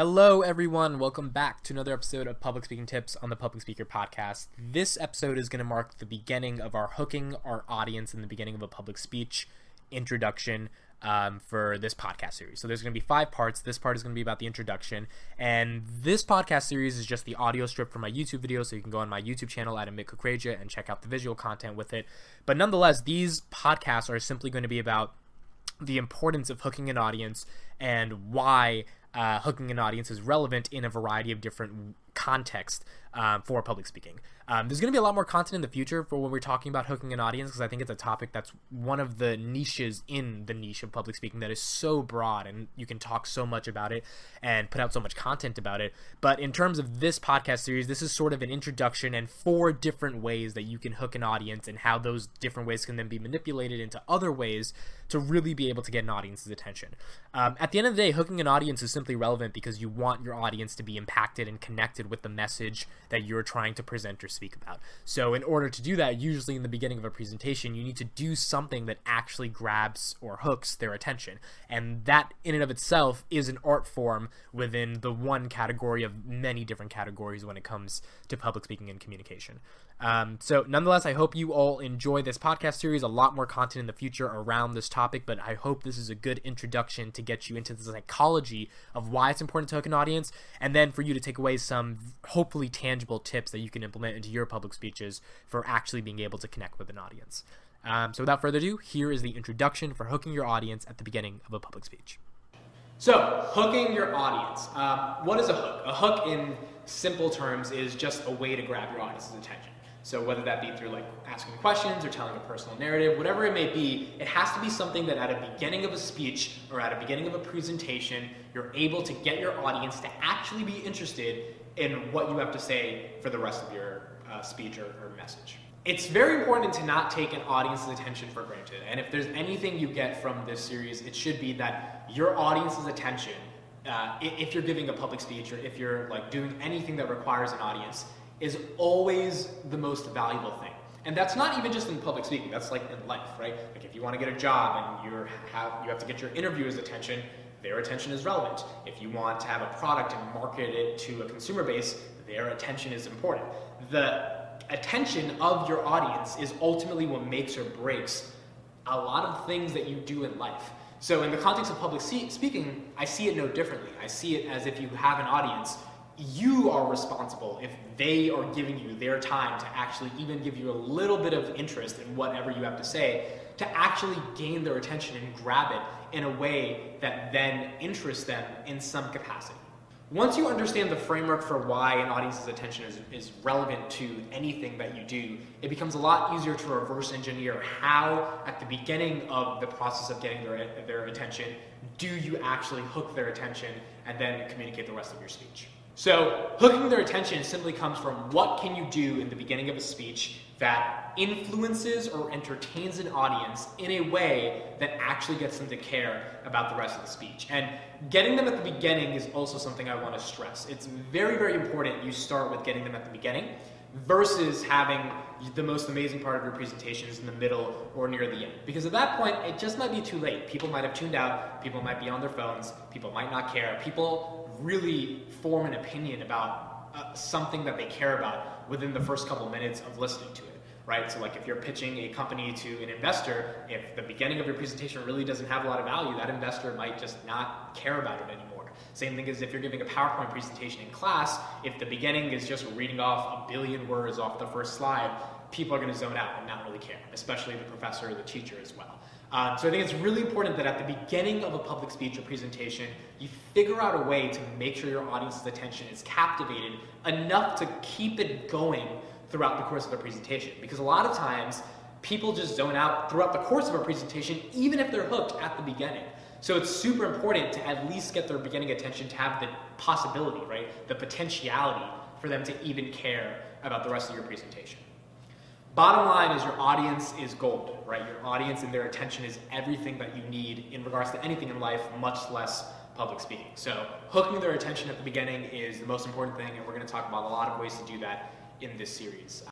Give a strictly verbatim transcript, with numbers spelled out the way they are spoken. Hello everyone, welcome back to another episode of Public Speaking Tips on the Public Speaker Podcast. This episode is going to mark the beginning of our hooking our audience in the beginning of a public speech introduction um, for this podcast series. So there's going to be five parts. This part is going to be about the introduction, and this podcast series is just the audio strip from my YouTube video, so you can go on my YouTube channel at Amit Kukrajia and check out the visual content with it. But nonetheless, these podcasts are simply going to be about the importance of hooking an audience and why Uh, hooking an audience is relevant in a variety of different contexts um, for public speaking. Um, there's going to be a lot more content in the future for when we're talking about hooking an audience, because I think it's a topic that's one of the niches in the niche of public speaking that is so broad, and you can talk so much about it and put out so much content about it. But in terms of this podcast series, this is sort of an introduction and four different ways that you can hook an audience and how those different ways can then be manipulated into other ways to really be able to get an audience's attention. Um, at the end of the day, hooking an audience is simply relevant because you want your audience to be impacted and connected with the message that you're trying to present or speak about. So in order to do that, usually in the beginning of a presentation, you need to do something that actually grabs or hooks their attention. And that in and of itself is an art form within the one category of many different categories when it comes to public speaking and communication. Um, so nonetheless, I hope you all enjoy this podcast series. A lot more content in the future around this topic, but I hope this is a good introduction to get you into the psychology of why it's important to hook an audience, and then for you to take away some hopefully tangible tips that you can implement into your public speeches for actually being able to connect with an audience. Um, so without further ado, here is the introduction for hooking your audience at the beginning of a public speech. So, hooking your audience. Uh, what is a hook? A hook in simple terms is just a way to grab your audience's attention. So whether that be through like asking questions or telling a personal narrative, whatever it may be, it has to be something that at a beginning of a speech or at a beginning of a presentation, you're able to get your audience to actually be interested in what you have to say for the rest of your uh, speech or, or message. It's very important to not take an audience's attention for granted. And if there's anything you get from this series, it should be that your audience's attention, uh, if you're giving a public speech or if you're like doing anything that requires an audience, is always the most valuable thing. And that's not even just in public speaking, that's like in life, right? Like if you want to get a job and you have you have to get your interviewer's attention, their attention is relevant. If you want to have a product and market it to a consumer base, their attention is important. The attention of your audience is ultimately what makes or breaks a lot of things that you do in life. So in the context of public speaking, I see it no differently. I see it as if you have an audience, you are responsible if they are giving you their time to actually even give you a little bit of interest in whatever you have to say, to actually gain their attention and grab it in a way that then interests them in some capacity. Once you understand the framework for why an audience's attention is, is relevant to anything that you do, it becomes a lot easier to reverse engineer how, at the beginning of the process of getting their, their attention, do you actually hook their attention and then communicate the rest of your speech. So hooking their attention simply comes from what can you do in the beginning of a speech that influences or entertains an audience in a way that actually gets them to care about the rest of the speech. And getting them at the beginning is also something I want to stress. It's very, very important you start with getting them at the beginning versus having the most amazing part of your presentations in the middle or near the end. Because at that point, it just might be too late. People might have tuned out, people might be on their phones, people might not care, people really form an opinion about uh, something that they care about within the first couple minutes of listening to it, right? So like if you're pitching a company to an investor, if the beginning of your presentation really doesn't have a lot of value, that investor might just not care about it anymore. Same thing as if you're giving a PowerPoint presentation in class, if the beginning is just reading off a billion words off the first slide, people are going to zone out and not really care, especially the professor or the teacher as well. Uh, so I think it's really important that at the beginning of a public speech or presentation, you figure out a way to make sure your audience's attention is captivated enough to keep it going throughout the course of a presentation. Because a lot of times, people just zone out throughout the course of a presentation, even if they're hooked at the beginning. So it's super important to at least get their beginning attention to have the possibility, right? The potentiality for them to even care about the rest of your presentation. Bottom line is your audience is gold, right? Your audience and their attention is everything that you need in regards to anything in life, much less public speaking. So hooking their attention at the beginning is the most important thing, and we're going to talk about a lot of ways to do that in this series.